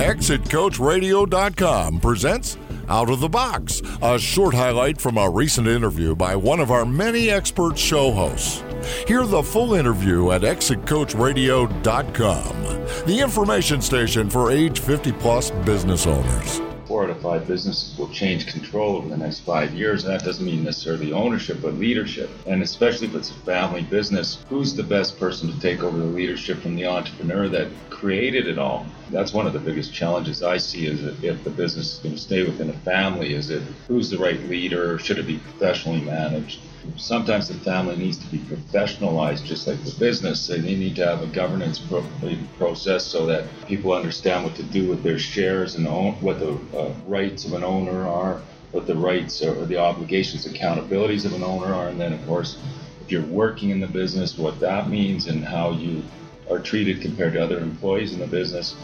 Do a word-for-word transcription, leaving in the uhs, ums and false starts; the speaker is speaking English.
Exit Coach Radio dot com presents Out of the Box, a short highlight from a recent interview by one of our many expert show hosts. Hear the full interview at Exit Coach Radio dot com, the information station for age fifty-plus business owners. Four out of five businesses will change control over the next five years, and that doesn't mean necessarily ownership, but leadership. And especially if it's a family business, who's the best person to take over the leadership from the entrepreneur that created it all? That's one of the biggest challenges I see, is that if the business is going to stay within a family, is it who's the right leader? Should it be professionally managed? Sometimes the family needs to be professionalized, just like the business. They need to have a governance pro- process so that people understand what to do with their shares and own, what the uh, rights of an owner are, what the rights or the obligations, accountabilities of an owner are, and then, of course, if you're working in the business, what that means and how you are treated compared to other employees in the business.